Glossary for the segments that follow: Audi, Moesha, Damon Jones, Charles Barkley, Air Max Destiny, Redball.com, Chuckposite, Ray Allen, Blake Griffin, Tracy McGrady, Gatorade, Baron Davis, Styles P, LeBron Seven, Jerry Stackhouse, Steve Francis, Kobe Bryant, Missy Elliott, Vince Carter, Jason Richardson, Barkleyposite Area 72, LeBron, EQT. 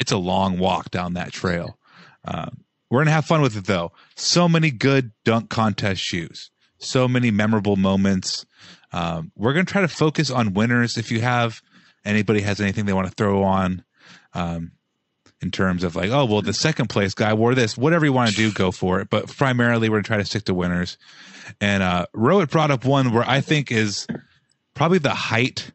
it's a long walk down that trail. We're going to have fun with it, though. So many good dunk contest shoes. So many memorable moments. We're going to try to focus on winners. If anybody has anything they want to throw on, in terms of like, oh, well, the second place guy wore this. Whatever you want to do, go for it. But primarily, we're going to try to stick to winners. And Rohit brought up one where I think is probably the height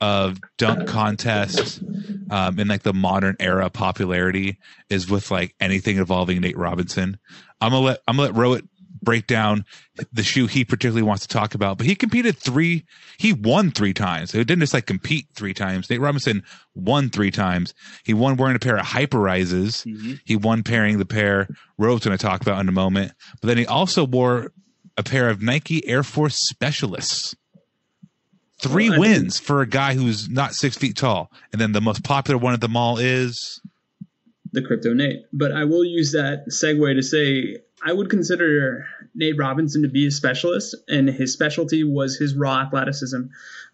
of dunk contests in like the modern era popularity is with like anything involving Nate Robinson. I'm gonna let Rohit break down the shoe he particularly wants to talk about, but he won three times. He didn't just like compete three times. Nate Robinson won three times. He won wearing a pair of Hyperrises. Mm-hmm. He won pairing the pair Rohit's going to talk about in a moment, but then he also wore a pair of Nike Air Force Specialists. Three wins for a guy who's not 6 feet tall. And then the most popular one at the mall is the Crypto Nate. But I will use that segue to say I would consider Nate Robinson to be a specialist, and his specialty was his raw athleticism.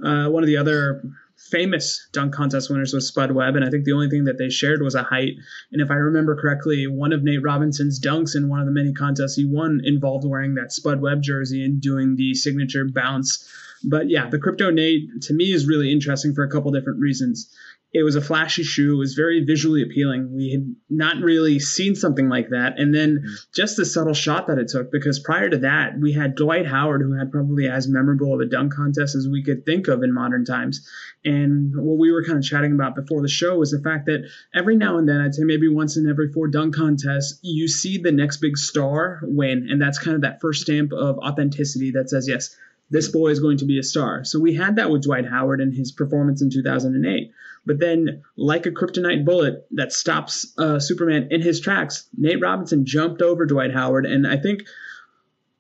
One of the other famous dunk contest winners was Spud Webb, and I think the only thing that they shared was a height. And if I remember correctly, one of Nate Robinson's dunks in one of the many contests he won involved wearing that Spud Webb jersey and doing the signature bounce. But yeah, the Crypto Nate to me is really interesting for a couple different reasons. It was a flashy shoe. It was very visually appealing. We had not really seen something like that. And then just the subtle shot that it took, because prior to that, we had Dwight Howard, who had probably as memorable of a dunk contest as we could think of in modern times. And what we were kind of chatting about before the show was the fact that every now and then, I'd say maybe once in every four dunk contests, you see the next big star win. And that's kind of that first stamp of authenticity that says, yes, this boy is going to be a star. So we had that with Dwight Howard and his performance in 2008. But then, like a kryptonite bullet that stops Superman in his tracks, Nate Robinson jumped over Dwight Howard. And I think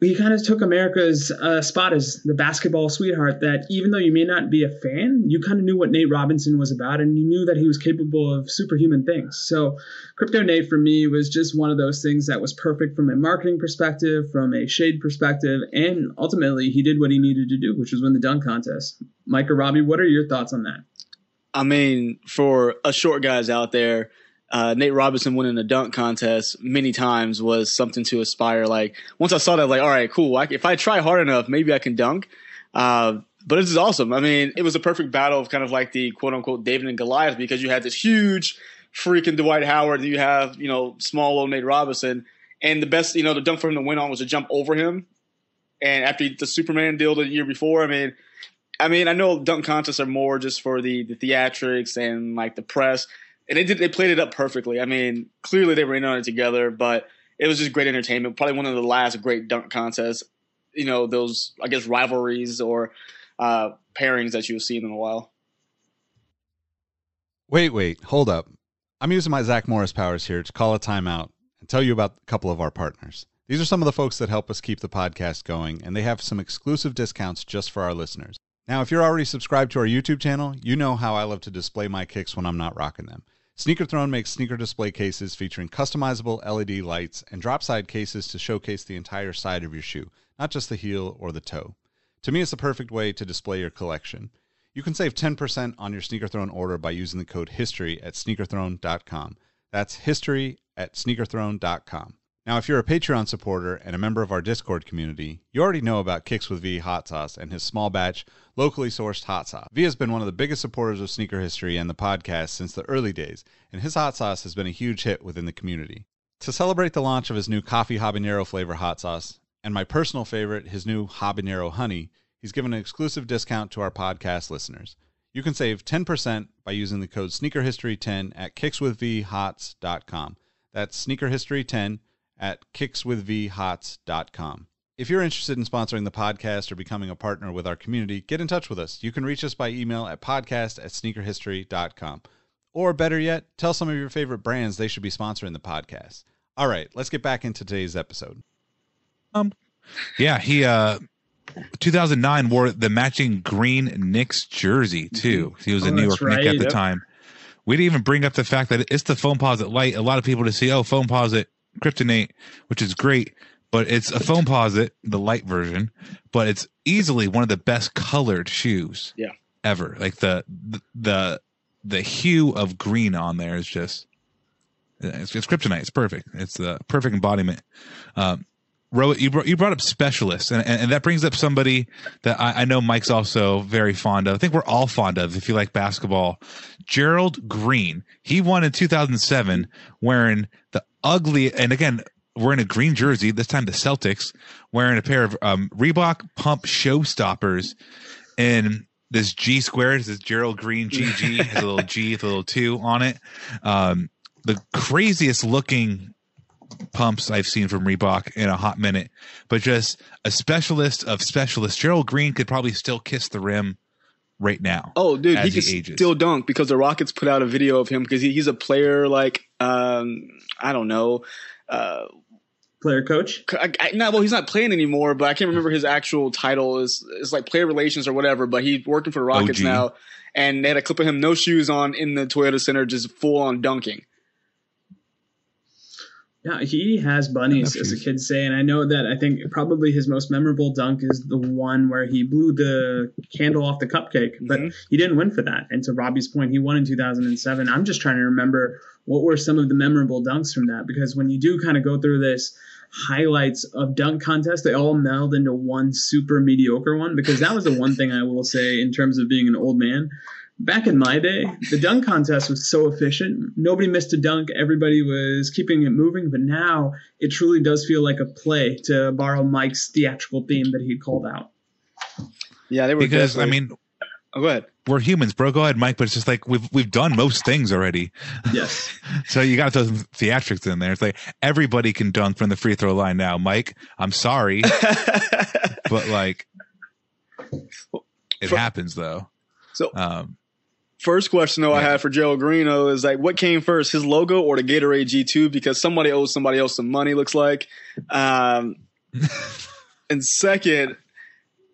he kind of took America's spot as the basketball sweetheart, that even though you may not be a fan, you kind of knew what Nate Robinson was about, and you knew that he was capable of superhuman things. So Crypto Nate for me was just one of those things that was perfect from a marketing perspective, from a shade perspective, and ultimately he did what he needed to do, which was win the dunk contest. Mike or Robbie, what are your thoughts on that? I mean, for us short guys out there, Nate Robinson winning a dunk contest many times was something to aspire. Like, once I saw that, like, all right, cool. If I try hard enough, maybe I can dunk. But this is awesome. I mean, it was a perfect battle of kind of like the quote unquote David and Goliath, because you had this huge freaking Dwight Howard. You have, small old Nate Robinson, and the best, the dunk for him to win on was to jump over him. And after the Superman deal the year before, I mean, I know dunk contests are more just for the theatrics and like the press. And they played it up perfectly. I mean, clearly they were in on it together, but it was just great entertainment. Probably one of the last great dunk contests, those, I guess, rivalries or pairings that you've seen in a while. Wait, hold up. I'm using my Zach Morris powers here to call a timeout and tell you about a couple of our partners. These are some of the folks that help us keep the podcast going, and they have some exclusive discounts just for our listeners. Now, if you're already subscribed to our YouTube channel, you know how I love to display my kicks when I'm not rocking them. Sneaker Throne makes sneaker display cases featuring customizable LED lights and drop side cases to showcase the entire side of your shoe, not just the heel or the toe. To me, it's the perfect way to display your collection. You can save 10% on your Sneaker Throne order by using the code HISTORY at sneakerthrone.com. That's history at sneakerthrone.com. Now, if you're a Patreon supporter and a member of our Discord community, you already know about Kicks with V Hot Sauce and his small batch, locally sourced hot sauce. V has been one of the biggest supporters of sneaker history and the podcast since the early days, and his hot sauce has been a huge hit within the community. To celebrate the launch of his new coffee habanero flavor hot sauce, and my personal favorite, his new habanero honey, he's given an exclusive discount to our podcast listeners. You can save 10% by using the code SNEAKERHISTORY10 at kickswithvhots.com. That's SNEAKERHISTORY10 at kickswithvhots.com. If you're interested in sponsoring the podcast or becoming a partner with our community, get in touch with us. You can reach us by email at podcast@sneakerhistory.com. Or better yet, tell some of your favorite brands they should be sponsoring the podcast. All right, let's get back into today's episode. Yeah, he 2009 wore the matching green Knicks jersey too. He was a New York Knick at the time. We didn't even bring up the fact that it's the Foamposite light. A lot of people just see, oh, Foamposite Kryptonate, which is great, but it's a Foamposite, the light version, but it's easily one of the best colored shoes ever. Like the hue of green on there is just, it's kryptonite. It's perfect. It's the perfect embodiment. you brought up specialists, and that brings up somebody that I know Mike's also very fond of. I think we're all fond of, if you like basketball, Gerald Green. He won in 2007 wearing the ugly, and again, wearing a green jersey, this time the Celtics, wearing a pair of Reebok Pump Showstoppers and this G squared. This is Gerald Green GG, has a little G with a little 2 on it. The craziest looking pumps I've seen from Reebok in a hot minute, but just a specialist of specialists. Gerald Green could probably still kiss the rim right now. Oh, dude, he could still dunk, because the Rockets put out a video of him, because he's a player, like, I don't know. Player coach? Well, he's not playing anymore, but I can't remember his actual title. It's like player relations or whatever, but he's working for the Rockets OG now, and they had a clip of him, no shoes on, in the Toyota Center, just full-on dunking. Yeah, he has bunnies, as the kids say, and I know that I think probably his most memorable dunk is the one where he blew the candle off the cupcake, but he didn't win for that. And to Robbie's point, he won in 2007. I'm just trying to remember what were some of the memorable dunks from that, because when you do kind of go through this highlights of dunk contests, they all meld into one super mediocre one, because that was the one thing I will say in terms of being an old man. Back in my day, the dunk contest was so efficient. Nobody missed a dunk. Everybody was keeping it moving. But now it truly does feel like a play, to borrow Mike's theatrical theme that he called out. Yeah, they were, because definitely... I mean, oh, go ahead. We're humans, bro. Go ahead, Mike. But it's just like we've done most things already. Yes. So you got to throw some theatrics in there. It's like everybody can dunk from the free throw line now, Mike. I'm sorry, but like it happens though. So. First question, though, I had for Gerald Green is, like, what came first, his logo or the Gatorade G2? Because somebody owes somebody else some money, looks like. And second,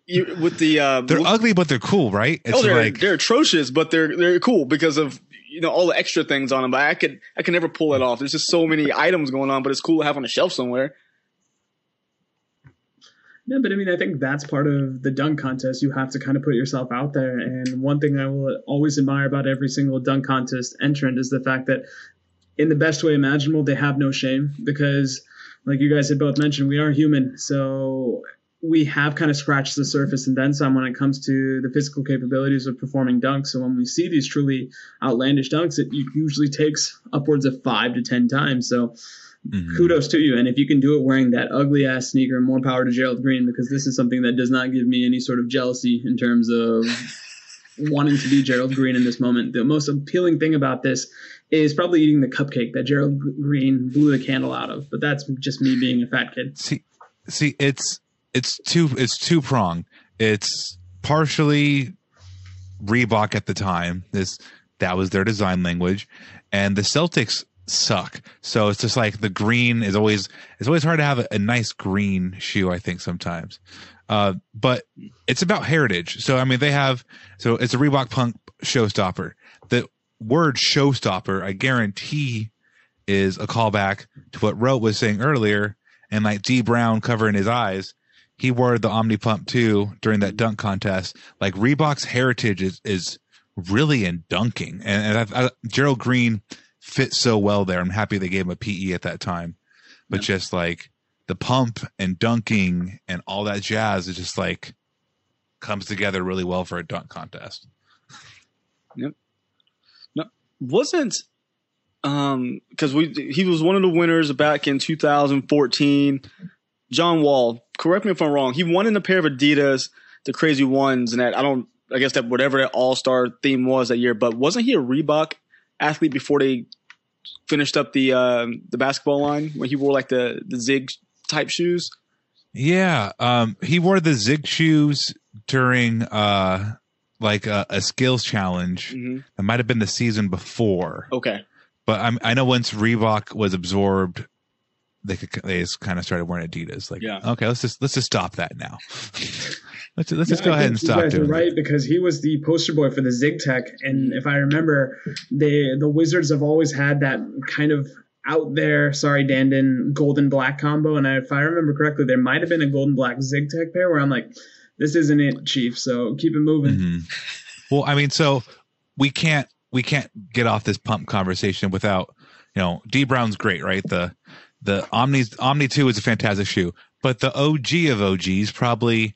with the they're ugly, but they're cool, right? It's they're atrocious, but they're cool because of, you know, all the extra things on them. But I can never pull it off. There's just so many items going on, but it's cool to have on a shelf somewhere. No, but I mean, I think that's part of the dunk contest. You have to kind of put yourself out there. And one thing I will always admire about every single dunk contest entrant is the fact that, in the best way imaginable, they have no shame, because, like you guys had both mentioned, we are human. So we have kind of scratched the surface and then some when it comes to the physical capabilities of performing dunks. So when we see these truly outlandish dunks, it usually takes upwards of 5 to 10 times. So kudos to you. And if you can do it wearing that ugly ass sneaker, more power to Gerald Green, because this is something that does not give me any sort of jealousy in terms of wanting to be Gerald Green in this moment. The most appealing thing about this is probably eating the cupcake that Gerald Green blew the candle out of. But that's just me being a fat kid. See, it's two pronged. It's partially Reebok at the time. That was their design language, and the Celtics suck. So it's just like the green is always, it's always hard to have a nice green shoe, I think, sometimes. But it's about heritage. So, I mean, so it's a Reebok Punk Showstopper. The word showstopper, I guarantee, is a callback to what Rote was saying earlier, and like D Brown covering his eyes. He wore the Omni Pump too during that dunk contest. Like, Reebok's heritage is really in dunking. And Gerald Green fit so well there. I'm happy they gave him a PE at that time, but just like the pump and dunking and all that jazz, it just like comes together really well for a dunk contest. Yep. No, wasn't because he was one of the winners back in 2014. John Wall, correct me if I'm wrong. He won in a pair of Adidas, the crazy ones, and I guess that whatever that all-star theme was that year. But wasn't he a Reebok athlete before they finished up the basketball line, when he wore like the Zig type shoes? Yeah, he wore the Zig shoes during like a skills challenge. It might have been the season before. Okay, but I know once Reebok was absorbed, they just kind of started wearing Adidas. Like, okay, let's just stop that now. Let's just go ahead and stop doing it. You guys are right, because he was the poster boy for the Zig Tech, and if I remember, the Wizards have always had that kind of out there, sorry Dandin, golden black combo. And if I remember correctly, there might have been a golden black Zig Tech pair where I'm like, this isn't it, Chief. So keep it moving. Well, I mean, so we can't get off this pump conversation without, you know, D Brown's great, right? The Omni 2 is a fantastic shoe. But the OG of OGs, probably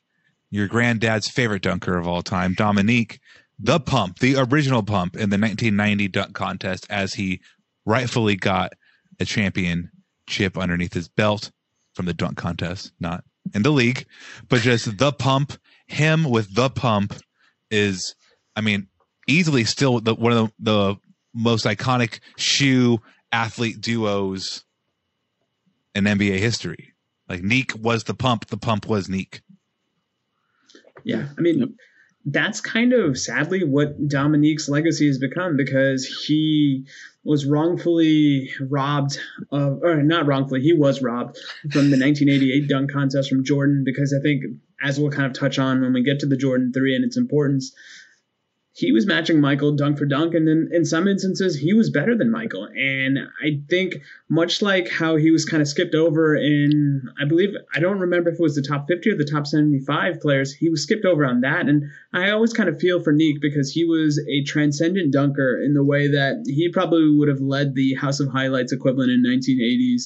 your granddad's favorite dunker of all time, Dominique, the Pump, the original Pump in the 1990 dunk contest, as he rightfully got a championship underneath his belt from the dunk contest, not in the league, but just the Pump. Him with the Pump is, I mean, easily still one of the most iconic shoe athlete duos in NBA history. Like, Neek was the Pump was Neek. Yeah, I mean, that's kind of sadly what Dominique's legacy has become, because he was wrongfully robbed of, or not wrongfully, he was robbed from the 1988 dunk contest from Jordan, because I think, as we'll kind of touch on when we get to the Jordan 3 and its importance, he was matching Michael dunk for dunk, and then in some instances he was better than Michael. And I think much like how he was kind of skipped over in, I believe, I don't remember if it was the top 50 or the top 75 players, he was skipped over on that. And I always kind of feel for Neek, because he was a transcendent dunker in the way that he probably would have led the House of Highlights equivalent in 1980s.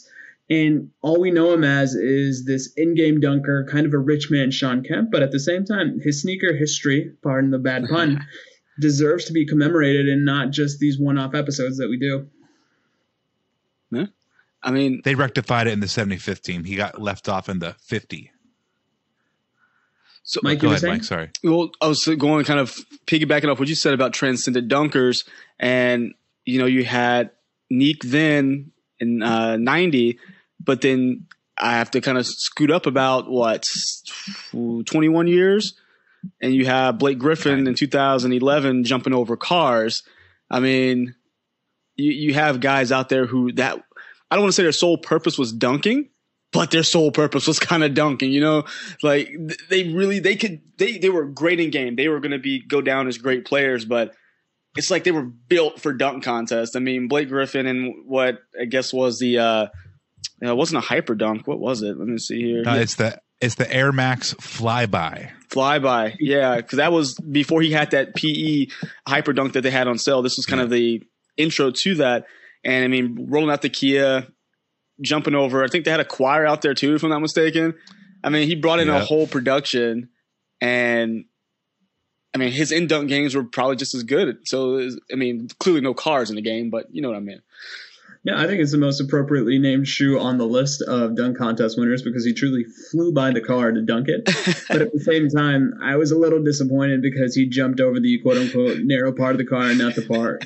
And all we know him as is this in-game dunker, kind of a rich man Sean Kemp, but at the same time, his sneaker history, pardon the bad pun, deserves to be commemorated and not just these one-off episodes that we do. Yeah. I mean, they rectified it in the 75th team. He got left off in the 50. So, Mike, Mike, sorry. Well, I was going kind of piggybacking off what you said about transcendent dunkers, and you know, you had Neek then in 90, but then I have to kind of scoot up about what, 21 years. And you have Blake Griffin in 2011 jumping over cars. I mean, you have guys out there who that – I don't want to say their sole purpose was dunking, but their sole purpose was kind of dunking, you know? Like, they really – they could – they were great in game. They were going to be go down as great players, but it's like they were built for dunk contests. I mean, Blake Griffin and what I guess was the it wasn't a hyper dunk. What was it? Let me see here. It's the Air Max Flyby. Flyby, yeah, because that was before he had that PE hyper dunk that they had on sale. This was kind of the intro to that. And, I mean, rolling out the Kia, jumping over. I think they had a choir out there too, if I'm not mistaken. I mean, he brought in a whole production. And, I mean, his in-dunk games were probably just as good. So, it was, I mean, clearly no cars in the game, but you know what I mean. Yeah, I think it's the most appropriately named shoe on the list of dunk contest winners, because he truly flew by the car to dunk it. But at the same time, I was a little disappointed because he jumped over the quote-unquote narrow part of the car and not the part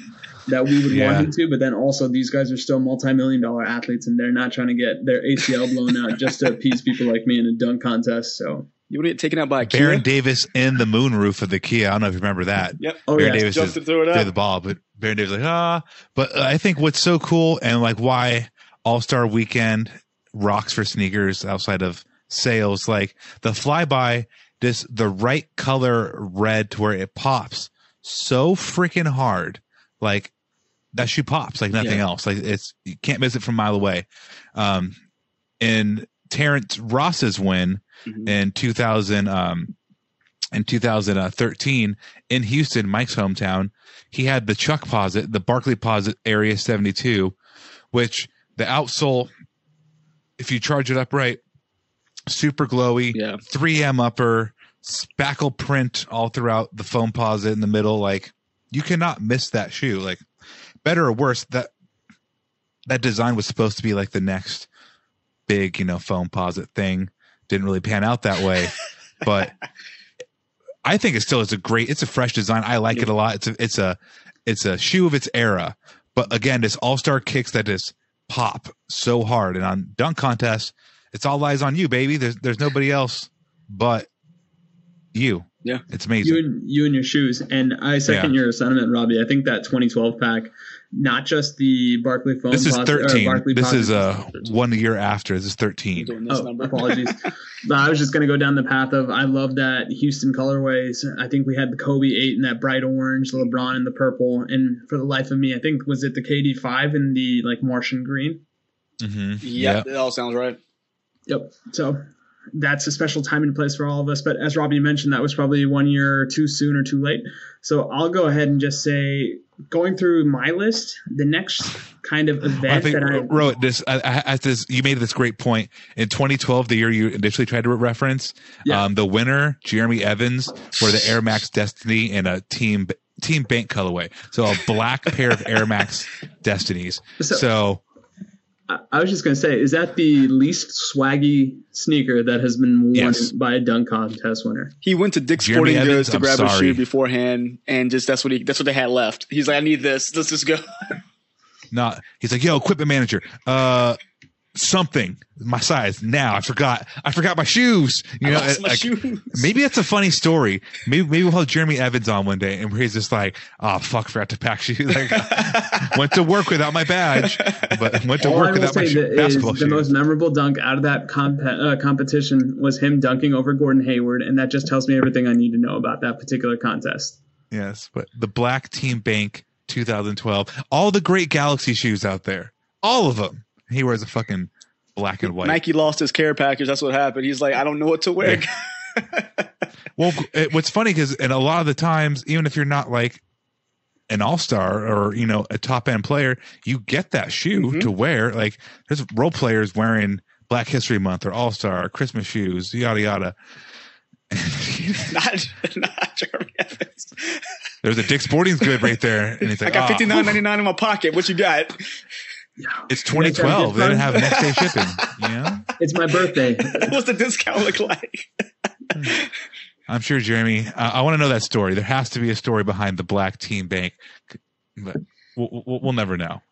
that we would want him to. But then also, these guys are still multi-million-dollar athletes, and they're not trying to get their ACL blown out just to appease people like me in a dunk contest. So you would get taken out by a Kia? Baron Davis in the moonroof of the Kia. I don't know if you remember that. Yep. Oh, Baron Davis just threw it up. Threw the ball, but Baron Davis like, ah. But I think what's so cool and like why All-Star Weekend rocks for sneakers outside of sales, like the Flyby, just the right color red to where it pops so freaking hard. Like that shoe pops like nothing else. Like it's, you can't miss it from a mile away. And Terrence Ross's win in 2013 in Houston, Mike's hometown, he had the Chuckposite, the Barkleyposite Area 72, which the outsole, if you charge it up right, super glowy, 3M upper, spackle print all throughout the Foamposite in the middle. Like, you cannot miss that shoe. Like, better or worse, that design was supposed to be like the next big, you know, Foamposite thing. Didn't really pan out that way, but I think it still is a great, it's a fresh design. I like it a lot. It's a shoe of its era, but again, this all-star kicks that just pop so hard. And on dunk contests, it's all eyes on you, baby. There's nobody else but you. Yeah. It's amazing. You and your shoes. And I second your sentiment, Robbie. I think that 2012 pack, not just the Barkley Foamposite. This is 13. This is 1 year after. This is 13. Apologies. But I was just going to go down the path of, I love that Houston colorways. I think we had the Kobe 8 in that bright orange, LeBron in the purple. And for the life of me, I think, was it the KD 5 in the like Martian green? Mm-hmm. Yeah, yep. It all sounds right. Yep. So that's a special time and place for all of us. But as Robbie mentioned, that was probably one year too soon or too late. So I'll go ahead and just say, going through my list, the next kind of event you made this great point. In 2012, the year you initially tried to reference, the winner, Jeremy Evans, wore the Air Max Destiny in a Team Bank colorway. So a black pair of Air Max Destinies. So I was just going to say, is that the least swaggy sneaker that has been worn by a dunk contest winner? He went to Dick's Sporting Goods to grab a shoe beforehand, and just that's what they had left. He's like, I need this. Let's just go. He's like, yo, equipment manager, something my size now. I forgot my shoes. Shoes. Maybe that's a funny story. Maybe we'll have Jeremy Evans on one day, and where he's just like, "Oh fuck, forgot to pack shoes. Like, went to work without my badge, but went to work without my basketball shoes." The most memorable dunk out of that competition was him dunking over Gordon Hayward, and that just tells me everything I need to know about that particular contest. Yes, but the black Team Bank 2012, all the great Galaxy shoes out there, all of them. He wears a fucking black and white. Nike lost his care package. That's what happened. He's like, I don't know what to wear. Yeah. Well, what's funny because, and a lot of the times, even if you're not like an all-star or, a top-end player, you get that shoe to wear. Like, there's role players wearing Black History Month or All-Star or Christmas shoes, yada, yada. not Jeremy Evans. There's a Dick's Sporting Goods right there. And he's like, I got $59.99 in my pocket. What you got? It's 2012. They didn't have next day shipping. It's my birthday. What's the discount look like? I'm sure, Jeremy. I want to know that story. There has to be a story behind the black Team Bank, but we'll never know.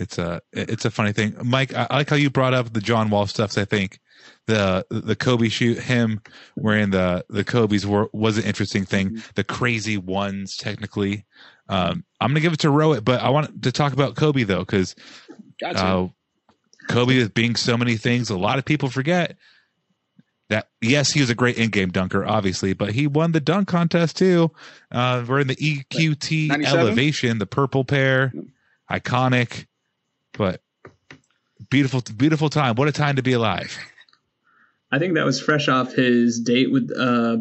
It's a funny thing, Mike. I like how you brought up the John Wall stuffs. I think the Kobe shoot, him wearing the Kobe's was an interesting thing. The crazy ones, technically. I'm gonna give it to Rowett, but I want to talk about Kobe though, because Kobe is being so many things. A lot of people forget that. Yes, he was a great in-game dunker, obviously, but he won the dunk contest too. We're in the EQT 97? Elevation, the purple pair, iconic, but beautiful time. What a time to be alive. I think that was fresh off his date with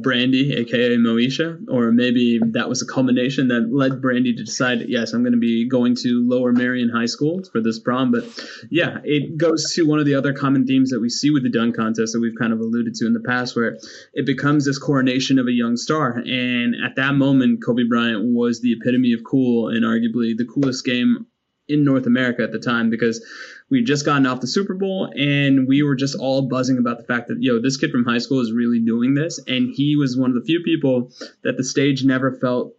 Brandy, a.k.a. Moesha, or maybe that was a culmination that led Brandy to decide, yes, I'm going to be going to Lower Merion High School for this prom. But, yeah, it goes to one of the other common themes that we see with the dunk contest that we've kind of alluded to in the past, where it becomes this coronation of a young star. And at that moment, Kobe Bryant was the epitome of cool and arguably the coolest game in North America at the time, because we'd just gotten off the Super Bowl and we were just all buzzing about the fact that, this kid from high school is really doing this. And he was one of the few people that the stage never felt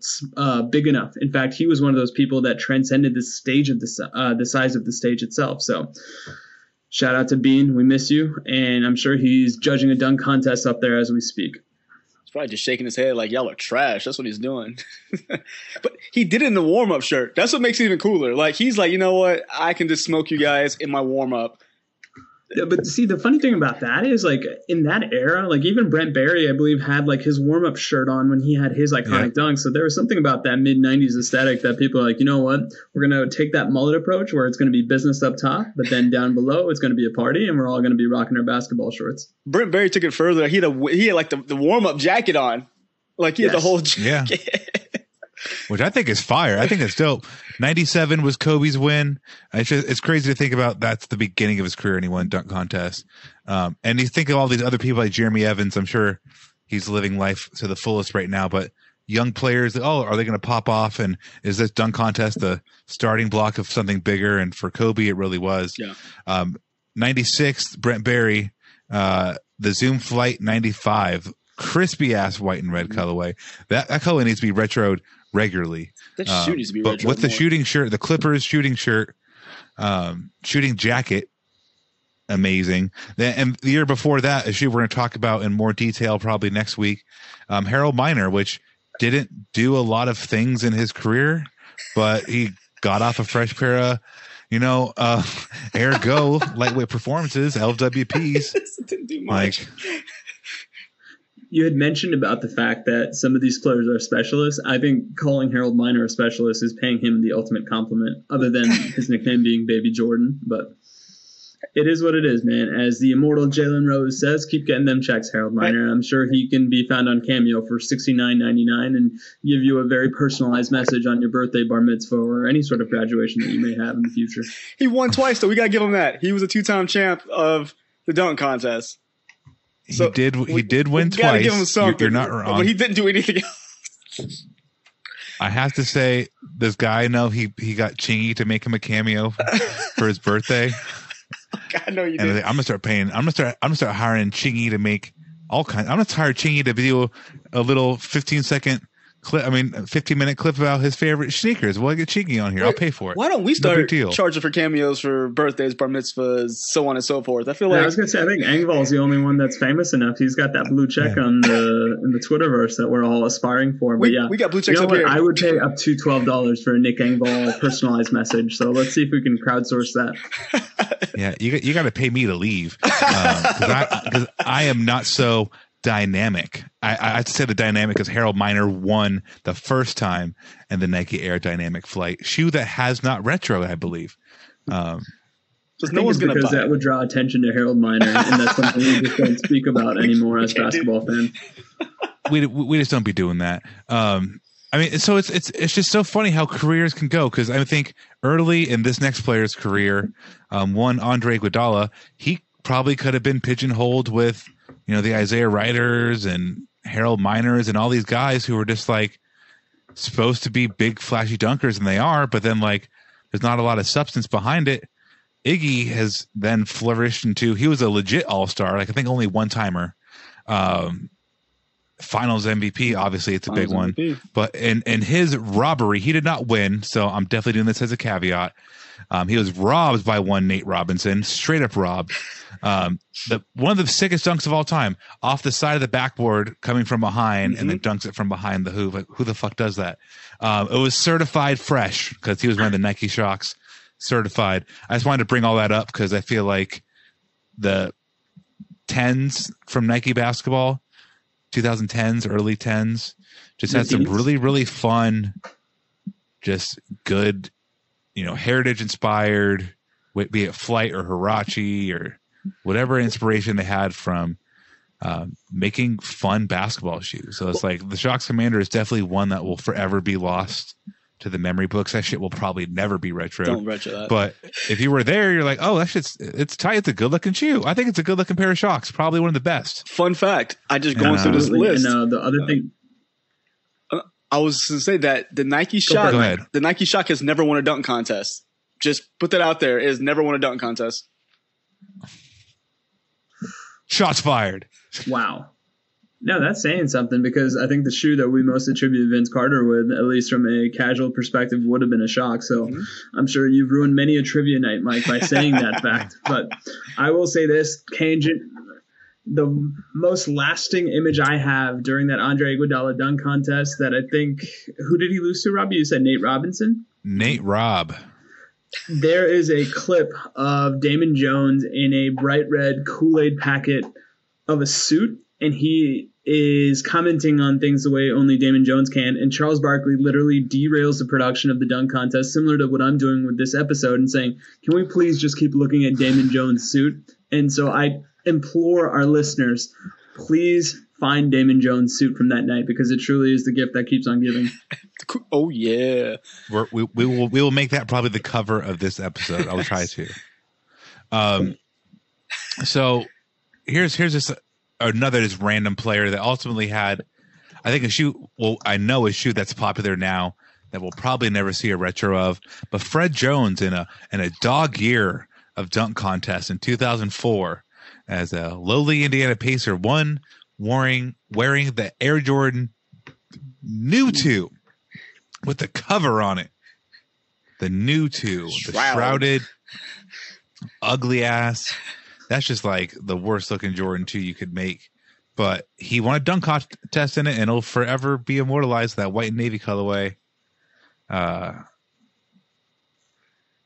big enough. In fact, he was one of those people that transcended the stage of the size of the stage itself. So shout out to Bean. We miss you. And I'm sure he's judging a dunk contest up there as we speak. Probably just shaking his head like, y'all are trash. That's what he's doing. But he did it in the warm-up shirt. That's what makes it even cooler. Like, he's like, you know what? I can just smoke you guys in my warm-up. Yeah, but see, the funny thing about that is, like, in that era, like, even Brent Barry, I believe, had, like, his warm-up shirt on when he had his iconic dunk. So there was something about that mid-'90s aesthetic that people are like, you know what? We're going to take that mullet approach where it's going to be business up top, but then down below it's going to be a party and we're all going to be rocking our basketball shorts. Brent Barry took it further. He had like, the warm-up jacket on. Like, he had the whole jacket. Yeah. Which I think is fire. I think it's dope. 97 was Kobe's win. It's crazy to think about. That's the beginning of his career, and he won dunk contest. And you think of all these other people like Jeremy Evans. I'm sure he's living life to the fullest right now. But young players, are they going to pop off? And is this dunk contest the starting block of something bigger? And for Kobe, it really was. Yeah. 96, Brent Barry, the Zoom Flight 95, crispy ass white and red colorway. That colorway needs to be retroed regularly. That shoe needs to be but with the more. Shooting shirt, the Clippers shooting shirt, shooting jacket, amazing. And the year before that, a shoe we're going to talk about in more detail probably next week, Harold Miner, which didn't do a lot of things in his career, but he got off a fresh pair of, Air Go lightweight performances, LWPs. Didn't do much. Like, you had mentioned about the fact that some of these players are specialists. I think calling Harold Miner a specialist is paying him the ultimate compliment, other than his nickname being Baby Jordan. But it is what it is, man. As the immortal Jalen Rose says, keep getting them checks, Harold Miner. I'm sure he can be found on Cameo for $69.99 and give you a very personalized message on your birthday, bar mitzvah, or any sort of graduation that you may have in the future. He won twice, though. We got to give him that. He was a two-time champ of the dunk contest. So he did win twice. Gotta give him something. You're not wrong. But he didn't do anything else. I have to say, this guy, I know he got Chingy to make him a cameo for his birthday. I know you did. I'm gonna start paying. I'm gonna start hiring Chingy to make all kinds. I'm gonna hire Chingy to video a little 15-second clip. I mean, 15-minute clip about his favorite sneakers. We'll get Chingy on here. Wait, I'll pay for it. Why don't we start charging for cameos for birthdays, bar mitzvahs, so on and so forth? I feel like I was gonna say, I think Engvall's the only one that's famous enough. He's got that blue check on the in the Twitterverse that we're all aspiring for. But we got blue checks up here. I would pay up to $12 for a Nick Engvall personalized message. So let's see if we can crowdsource that. Yeah, you got to pay me to leave because I am not so dynamic. I said the dynamic because Harold Miner won the first time in the Nike Air Dynamic Flight shoe that has not retro, I believe. No one's gonna because buy that would draw attention to Harold Miner, and that's something we just don't speak about anymore as basketball fans. We just don't be doing that. I mean, so it's just so funny how careers can go because I think early in this next player's career, one Andre Iguodala, he probably could have been pigeonholed with, you know, the Isaiah Ryders and Harold Miners and all these guys who were just like supposed to be big flashy dunkers, and they are, but then like there's not a lot of substance behind it. Iggy has then flourished into he was a legit all-star, like I think only one timer. Finals MVP, obviously it's a big one, but in his robbery, he did not win. So I'm definitely doing this as a caveat. He was robbed by one Nate Robinson, straight up robbed. One of the sickest dunks of all time, off the side of the backboard, coming from behind, and then dunks it from behind the hoop. Like, who the fuck does that? It was certified fresh because he was one of the Nike Shocks, certified. I just wanted to bring all that up because I feel like the tens from Nike basketball. 2010s, early 10s, just had some really, really fun, just good, you know, heritage-inspired, be it Flight or Huarache or whatever inspiration they had from making fun basketball shoes. So it's like the Shox Commander is definitely one that will forever be lost to the memory books. That shit will probably never be retro. Don't retro that. But if you were there, you're like, oh, that shit's it's tight. It's a good looking shoe. I think it's a good looking pair of Shox. Probably one of the best. Fun fact. I just going through this list. And the other thing, I was going to say that the Nike Shock, the Nike Shock has never won a dunk contest. Just put that out there. It has never won a dunk contest. Shots fired. Wow. No, that's saying something because I think the shoe that we most attribute Vince Carter with, at least from a casual perspective, would have been a Shock. So I'm sure you've ruined many a trivia night, Mike, by saying that fact. But I will say this, the most lasting image I have during that Andre Iguodala dunk contest that I think – who did he lose to, Rob? You said Nate Robinson? Nate Robb. There is a clip of Damon Jones in a bright red Kool-Aid packet of a suit. And he is commenting on things the way only Damon Jones can. And Charles Barkley literally derails the production of the dunk contest, similar to what I'm doing with this episode, and saying, can we please just keep looking at Damon Jones' suit? And so I implore our listeners, please find Damon Jones' suit from that night because it truly is the gift that keeps on giving. Oh, yeah. We will make that probably the cover of this episode. I'll try to. So here's this – another just random player that ultimately had, I think, a shoe. Well, I know a shoe that's popular now that we'll probably never see a retro of. But Fred Jones in a dog year of dunk contest in 2004, as a lowly Indiana Pacer, won wearing the Air Jordan New Two with the cover on it. The New Two, the shrouded, ugly ass. That's just like the worst looking Jordan 2 you could make. But he won a dunk contest in it, and it'll forever be immortalized, that white and navy colorway. Not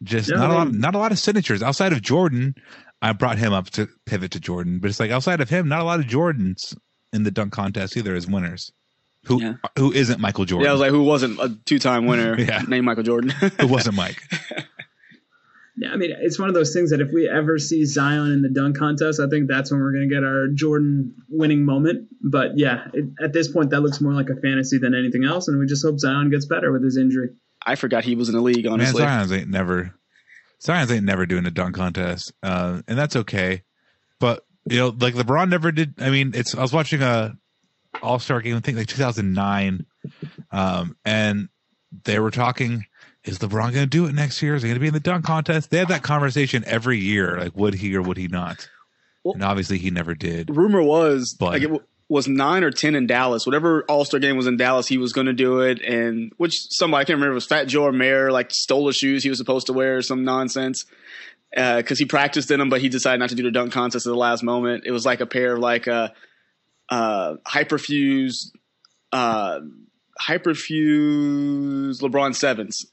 a lot of signatures. Outside of Jordan, I brought him up to pivot to Jordan. But it's like outside of him, not a lot of Jordans in the dunk contest either as winners. Who isn't Michael Jordan? Yeah, I was like, who wasn't a two-time winner named Michael Jordan? Who wasn't Mike? Yeah, I mean, it's one of those things that if we ever see Zion in the dunk contest, I think that's when we're going to get our Jordan winning moment. But yeah, at this point, that looks more like a fantasy than anything else. And we just hope Zion gets better with his injury. I forgot he was in the league, honestly. Man, Zion's ain't never doing a dunk contest. And that's okay. But, you know, like LeBron never did. I mean, I was watching a All-Star game, I think like 2009. And they were talking, is LeBron going to do it next year? Is he going to be in the dunk contest? They had that conversation every year. Like, would he or would he not? Well, and obviously he never did. Rumor was, but, like, it was 9 or 10 in Dallas. Whatever All-Star game was in Dallas, he was going to do it. And which somebody, I can't remember, it was Fat Joe or Mayer, like, stole the shoes he was supposed to wear or some nonsense. Because he practiced in them, but he decided not to do the dunk contest at the last moment. It was like a pair of like Hyperfuse LeBron 7s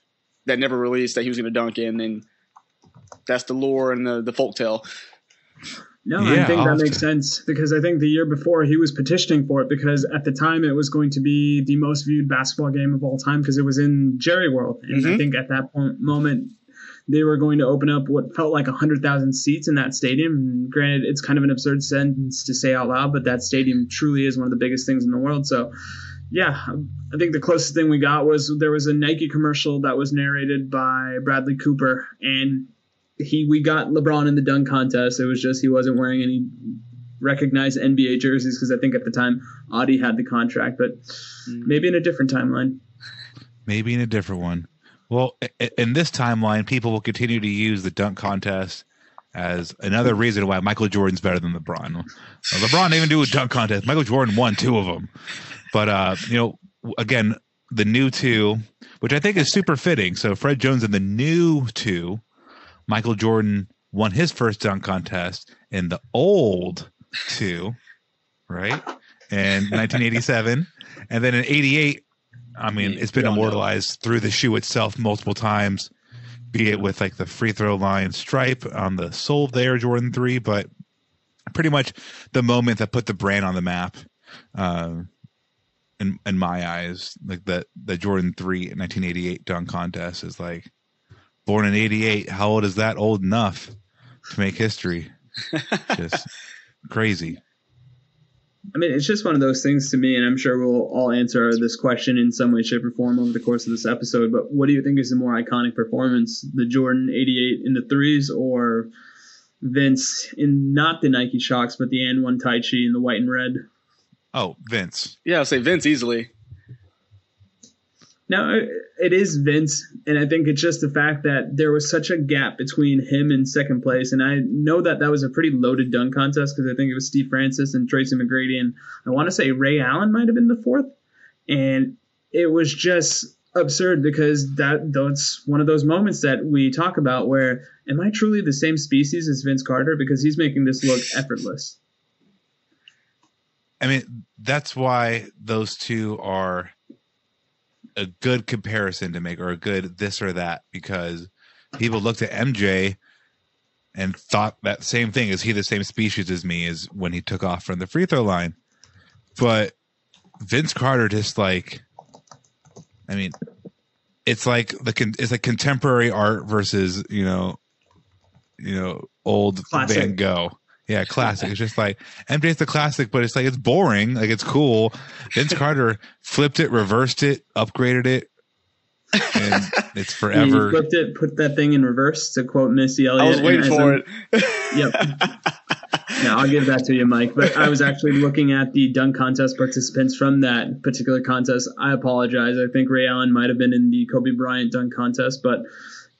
that never released that he was going to dunk in, and that's the lore and the folktale. No, yeah, I think that makes sense, because I think the year before he was petitioning for it because at the time it was going to be the most viewed basketball game of all time because it was in Jerry World, and I think at that moment they were going to open up what felt like 100,000 seats in that stadium. And granted, it's kind of an absurd sentence to say out loud, but that stadium truly is one of the biggest things in the world. So, yeah, I think the closest thing we got was there was a Nike commercial that was narrated by Bradley Cooper, and we got LeBron in the dunk contest. It was just he wasn't wearing any recognized NBA jerseys because I think at the time Audi had the contract, but maybe in a different timeline. Maybe in a different one. Well, in this timeline, people will continue to use the dunk contest as another reason why Michael Jordan's better than LeBron. Now, LeBron didn't even do a dunk contest. Michael Jordan won 2 of them. But, you know, again, the new 2, which I think is super fitting. So Fred Jones in the new 2, Michael Jordan won his first dunk contest in the old 2, right? In 1987. And then in 88. I mean, it's been immortalized through the shoe itself multiple times, be it with like the free throw line stripe on the sole of the Air Jordan 3, but pretty much the moment that put the brand on the map, in my eyes, like the Jordan 3 1988 dunk contest is like, born in 88. How old is that? Old enough to make history. Just crazy. I mean, it's just one of those things to me, and I'm sure we'll all answer this question in some way, shape, or form over the course of this episode, but what do you think is the more iconic performance, the Jordan 88 in the 3s or Vince in not the Nike shocks, but the N1 Tai Chi in the white and red? Oh, Vince. Yeah, I'll say Vince easily. No, it is Vince, and I think it's just the fact that there was such a gap between him and second place, and I know that was a pretty loaded dunk contest because I think it was Steve Francis and Tracy McGrady, and I want to say Ray Allen might have been the 4th, and it was just absurd because that's one of those moments that we talk about where, am I truly the same species as Vince Carter? Because he's making this look effortless. I mean, that's why those 2 are a good comparison to make, or a good this or that, because people looked at MJ and thought that same thing. Is he the same species as me as when he took off from the free throw line? But Vince Carter just like, I mean, it's like it's like contemporary art versus, you know, old classic. Van Gogh. Yeah, classic. It's just like MJ's the classic, but it's like it's boring. Like it's cool. Vince Carter flipped it, reversed it, upgraded it, and it's forever. He flipped it, put that thing in reverse. To quote Missy Elliott, I was waiting for it. Yep. No, I'll give that to you, Mike. But I was actually looking at the dunk contest participants from that particular contest. I apologize. I think Ray Allen might have been in the Kobe Bryant dunk contest, but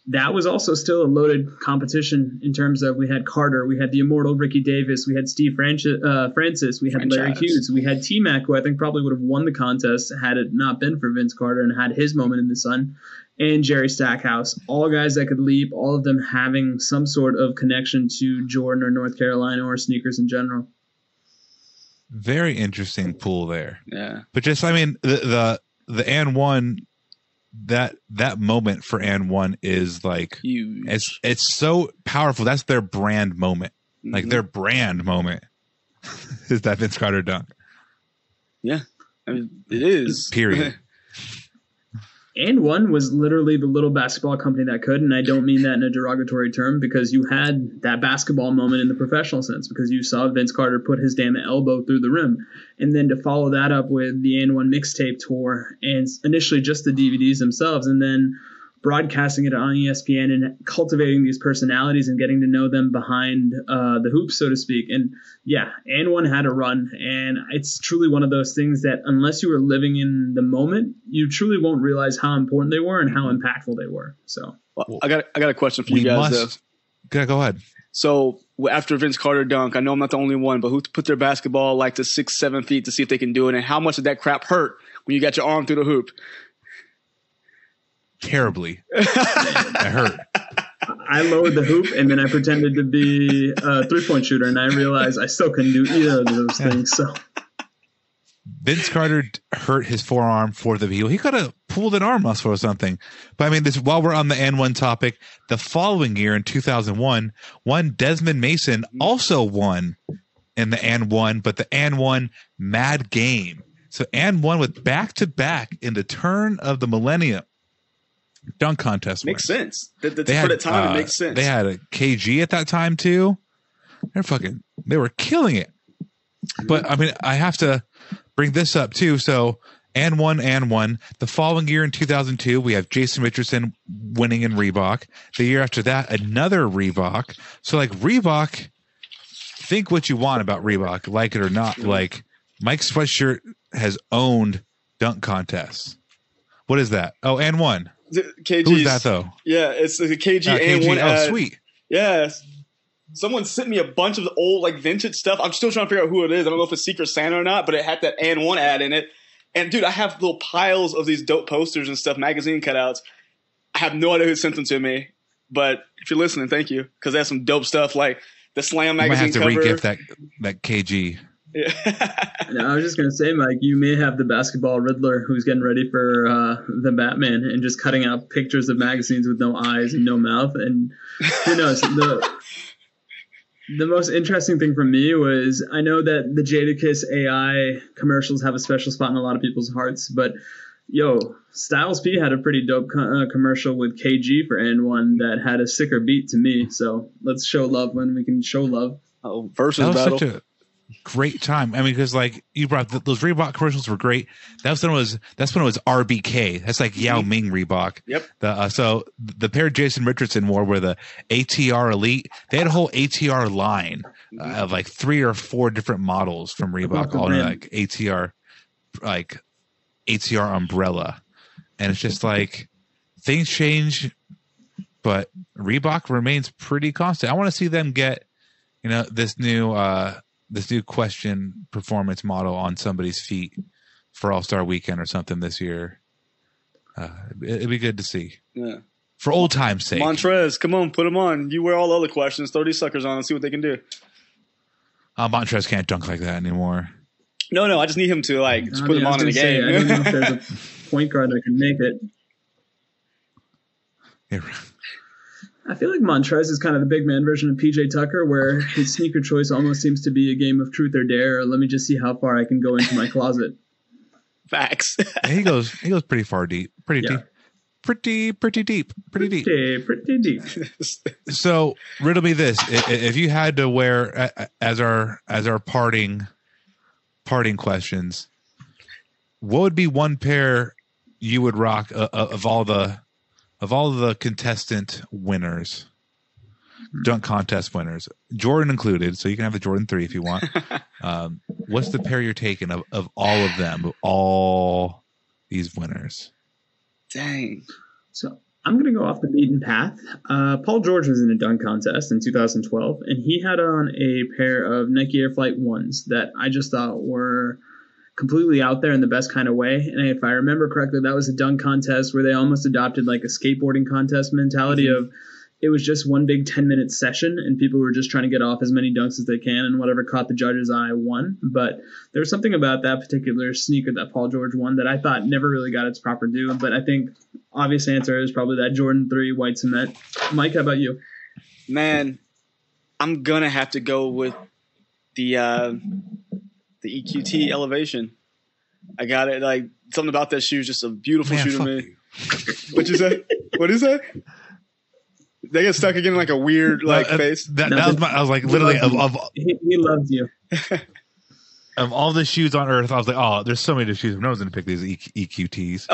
that was also still a loaded competition in terms of we had Carter, we had the immortal Ricky Davis, we had Steve Francis, we had Larry Hughes, we had T-Mac, who I think probably would have won the contest had it not been for Vince Carter and had his moment in the sun, and Jerry Stackhouse. All guys that could leap, all of them having some sort of connection to Jordan or North Carolina or sneakers in general. Very interesting pool there. Yeah. But just, I mean, the and one – that moment for and one is like huge. It's so powerful. That's their brand moment. Mm-hmm. Like their brand moment is that Vince Carter dunk. Yeah, I mean, it is, period. And one was literally the little basketball company that could. And I don't mean that in a derogatory term, because you had that basketball moment in the professional sense, because you saw Vince Carter put his damn elbow through the rim. And then to follow that up with the And One mixtape tour and initially just the DVDs themselves, and then broadcasting it on ESPN and cultivating these personalities and getting to know them behind the hoops, so to speak. And yeah, And One had a run. And it's truly one of those things that unless you were living in the moment, you truly won't realize how important they were and how impactful they were. So well, I got a question for you guys. Yeah, go ahead. So after Vince Carter dunk, I know I'm not the only one, but who put their basketball like to 6-7 feet to see if they can do it? And how much did that crap hurt when you got your arm through the hoop? Terribly. I hurt. I lowered the hoop and then I pretended to be a 3-point shooter, and I realized I still couldn't do either of those things. So Vince Carter hurt his forearm for the heel. He could have pulled an arm muscle or something. But I mean, this while we're on the and one topic, the following year in 2001, one Desmond Mason also won in the and one, but the and one mad game. So and one with back-to-back in the turn of the millennium. Dunk contest makes win. Sense. For the time, it makes sense. They had a KG at that time too. They were killing it. But I mean, I have to bring this up too. So and one. The following year in 2002, we have Jason Richardson winning in Reebok. The year after that, another Reebok. So like Reebok, think what you want about Reebok, like it or not. Like Mike Sweatshirt has owned dunk contests. What is that? Oh, and one. Who's that though? Yeah, it's the KG and one. Oh, sweet. Yeah, someone sent me a bunch of the old like vintage stuff. I'm still trying to figure out who it is. I don't know if it's Secret Santa or not, but it had that and one ad in it. And dude, I have little piles of these dope posters and stuff, magazine cutouts. I have no idea who sent them to me, but if you're listening, thank you, because that's some dope stuff like the Slam magazine cover. I have to re-gift that KG. Yeah. No, I was just going to say, Mike, you may have the basketball Riddler who's getting ready for the Batman and just cutting out pictures of magazines with no eyes and no mouth. And who knows? The most interesting thing for me was I know that the Jadakiss AI commercials have a special spot in a lot of people's hearts, but Styles P had a pretty dope commercial with KG for N1 that had a sicker beat to me. So let's show love when we can show love. Oh, versus battle. Great time. I mean, because like you brought those Reebok commercials were great. That's when it was RBK. That's like Yao Ming Reebok. Yep. So the pair Jason Richardson wore were the ATR Elite. They had a whole ATR line of like 3 or 4 different models from Reebok, all in like ATR umbrella. And it's just like things change, but Reebok remains pretty constant. I want to see them get this new question performance model on somebody's feet for All-Star Weekend or something this year. It'd be good to see. Yeah. For old time's sake. Montrez, come on, put them on. You wear all other questions. Throw these suckers on and see what they can do. Montrez can't dunk like that anymore. No. I just need him to just put them on in the game. I don't know if there's a point guard that can make it. Yeah, right. I feel like Montrez is kind of the big man version of PJ Tucker, where his sneaker choice almost seems to be a game of truth or dare. Or let me just see how far I can go into my closet. Facts. He goes pretty far deep, deep, pretty deep. So riddle me this: if you had to wear as our parting questions, what would be one pair you would rock of all the contestant winners, dunk contest winners, Jordan included, so you can have the Jordan 3 if you want. What's the pair you're taking of all of them, all these winners? Dang. So I'm going to go off the beaten path. Paul George was in a dunk contest in 2012, and he had on a pair of Nike Air Flight 1s that I just thought were – completely out there in the best kind of way. And if I remember correctly, that was a dunk contest where they almost adopted like a skateboarding contest mentality of it was just one big 10-minute session and people were just trying to get off as many dunks as they can, and whatever caught the judge's eye won. But there was something about that particular sneaker that Paul George won that I thought never really got its proper due. But I think obvious answer is probably that Jordan 3 white cement. Mike, how about you? Man, I'm going to have to go with the EQT elevation. I got it. Like something about that shoe is just a beautiful shoe to me. You. What you say? What is that? They get stuck again in like a weird like face. That was my. I was like, literally, he loves you. Of all the shoes on earth, I was like, oh, there's so many different shoes. No one's gonna pick these EQTs.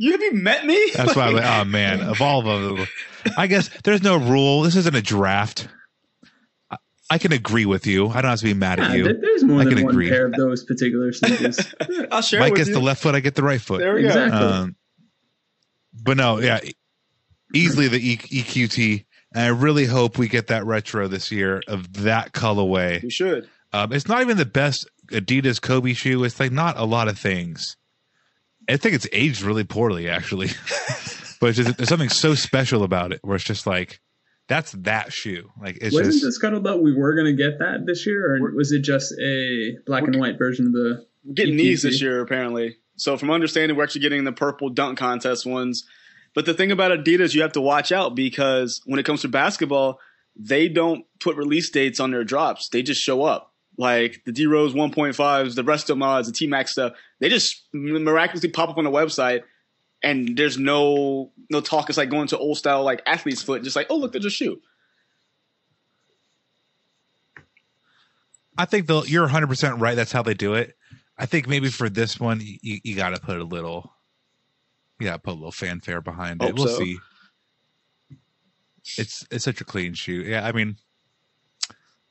You have you met me? That's why I was like, oh man, of all of them, I guess there's no rule. This isn't a draft. I can agree with you. I don't have to be mad at you. There's more than one pair of those particular sneakers. I'll share. Mike gets the left foot. I get the right foot. There we go. Exactly. But no, yeah, easily the EQT. And I really hope we get that retro this year of that colorway. We should. It's not even the best Adidas Kobe shoe. It's like not a lot of things. I think it's aged really poorly, actually. But it's just, there's something so special about it where it's just like, that's that shoe. Like, it's wasn't just, the scuttlebutt we were going to get that this year? Or was it just a black and white version of the We're getting EQT? These this year, apparently. So from understanding, we're actually getting the purple dunk contest ones. But the thing about Adidas, you have to watch out because when it comes to basketball, they don't put release dates on their drops. They just show up. Like the D-Rose 1.5s, the rest of mods, the T-Max stuff, they just miraculously pop up on the website and there's no talk. It's like going to old style like athlete's foot, just like, oh, look, there's a shoe. I think you're 100% right. That's how they do it. I think maybe for this one, you got to put a little... Yeah, put a little fanfare behind it. We'll see. It's such a clean shoe. Yeah, I mean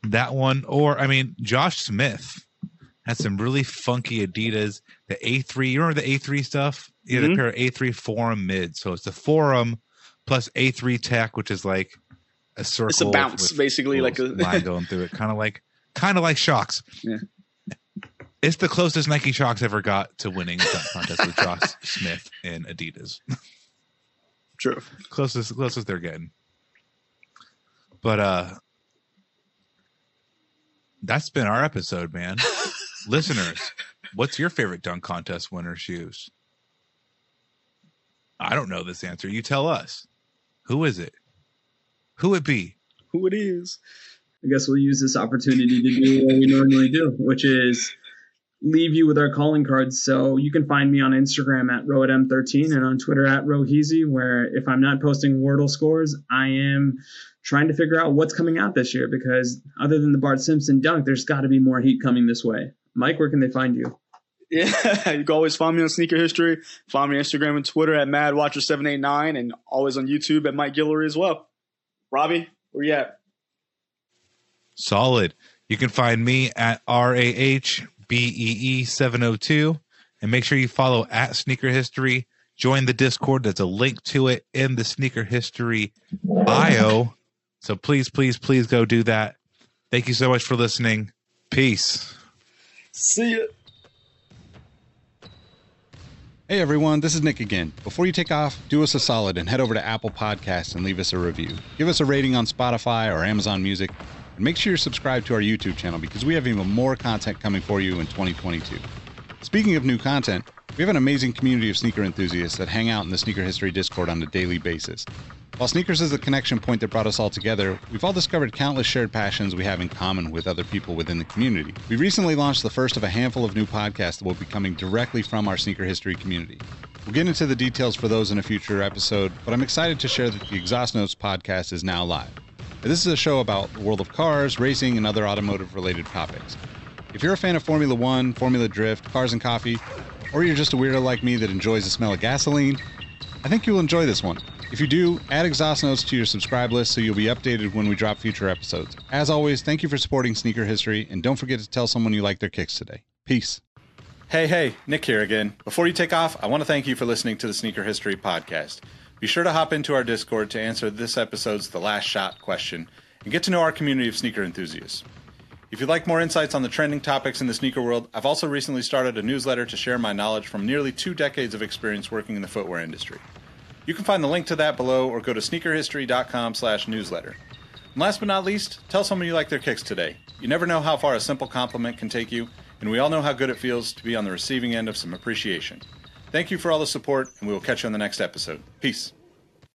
that one, or I mean Josh Smith had some really funky Adidas. The A3, you remember the A3 stuff? He had a pair of A3 Forum mids. So it's the Forum plus A3 Tech, which is like a circle. It's a bounce, basically, like a line going through it, kind of like shocks. Yeah. It's the closest Nike Shox ever got to winning the contest with Josh Smith and Adidas. True. Closest they're getting. But that's been our episode, man. Listeners, what's your favorite dunk contest winner shoes? I don't know this answer. You tell us. Who is it? Who it be? Who it is. I guess we'll use this opportunity to do what we normally do, which is leave you with our calling cards. So you can find me on Instagram at roatm13 and on Twitter at roheezy, where if I'm not posting Wordle scores, I am trying to figure out what's coming out this year, because other than the Bart Simpson dunk, there's got to be more heat coming this way. Mike, where can they find you? Yeah, you can always find me on Sneaker History. Find me on Instagram and Twitter at madwatcher789 and always on YouTube at Mike Guillory as well. Robbie, where you at? Solid. You can find me at RAHBEE702 and make sure you follow at Sneaker History. Join the Discord. There's a link to it in the Sneaker History bio. So please, please, please go do that. Thank you so much for listening. Peace. See ya. Hey everyone, this is Nick again. Before you take off, do us a solid and head over to Apple Podcasts and leave us a review. Give us a rating on Spotify or Amazon Music. And make sure you're subscribed to our YouTube channel because we have even more content coming for you in 2022. Speaking of new content, we have an amazing community of sneaker enthusiasts that hang out in the Sneaker History Discord on a daily basis. While sneakers is the connection point that brought us all together, we've all discovered countless shared passions we have in common with other people within the community. We recently launched the first of a handful of new podcasts that will be coming directly from our Sneaker History community. We'll get into the details for those in a future episode, but I'm excited to share that the Exhaust Notes podcast is now live. This is a show about the world of cars, racing, and other automotive-related topics. If you're a fan of Formula One, Formula Drift, Cars and Coffee, or you're just a weirdo like me that enjoys the smell of gasoline, I think you'll enjoy this one. If you do, add Exhaust Notes to your subscribe list so you'll be updated when we drop future episodes. As always, thank you for supporting Sneaker History, and don't forget to tell someone you like their kicks today. Peace. Hey, Nick here again. Before you take off, I want to thank you for listening to the Sneaker History Podcast. Be sure to hop into our Discord to answer this episode's The Last Shot question and get to know our community of sneaker enthusiasts. If you'd like more insights on the trending topics in the sneaker world, I've also recently started a newsletter to share my knowledge from nearly 2 decades of experience working in the footwear industry. You can find the link to that below or go to sneakerhistory.com/newsletter. And last but not least, tell someone you like their kicks today. You never know how far a simple compliment can take you, and we all know how good it feels to be on the receiving end of some appreciation. Thank you for all the support, and we will catch you on the next episode. Peace.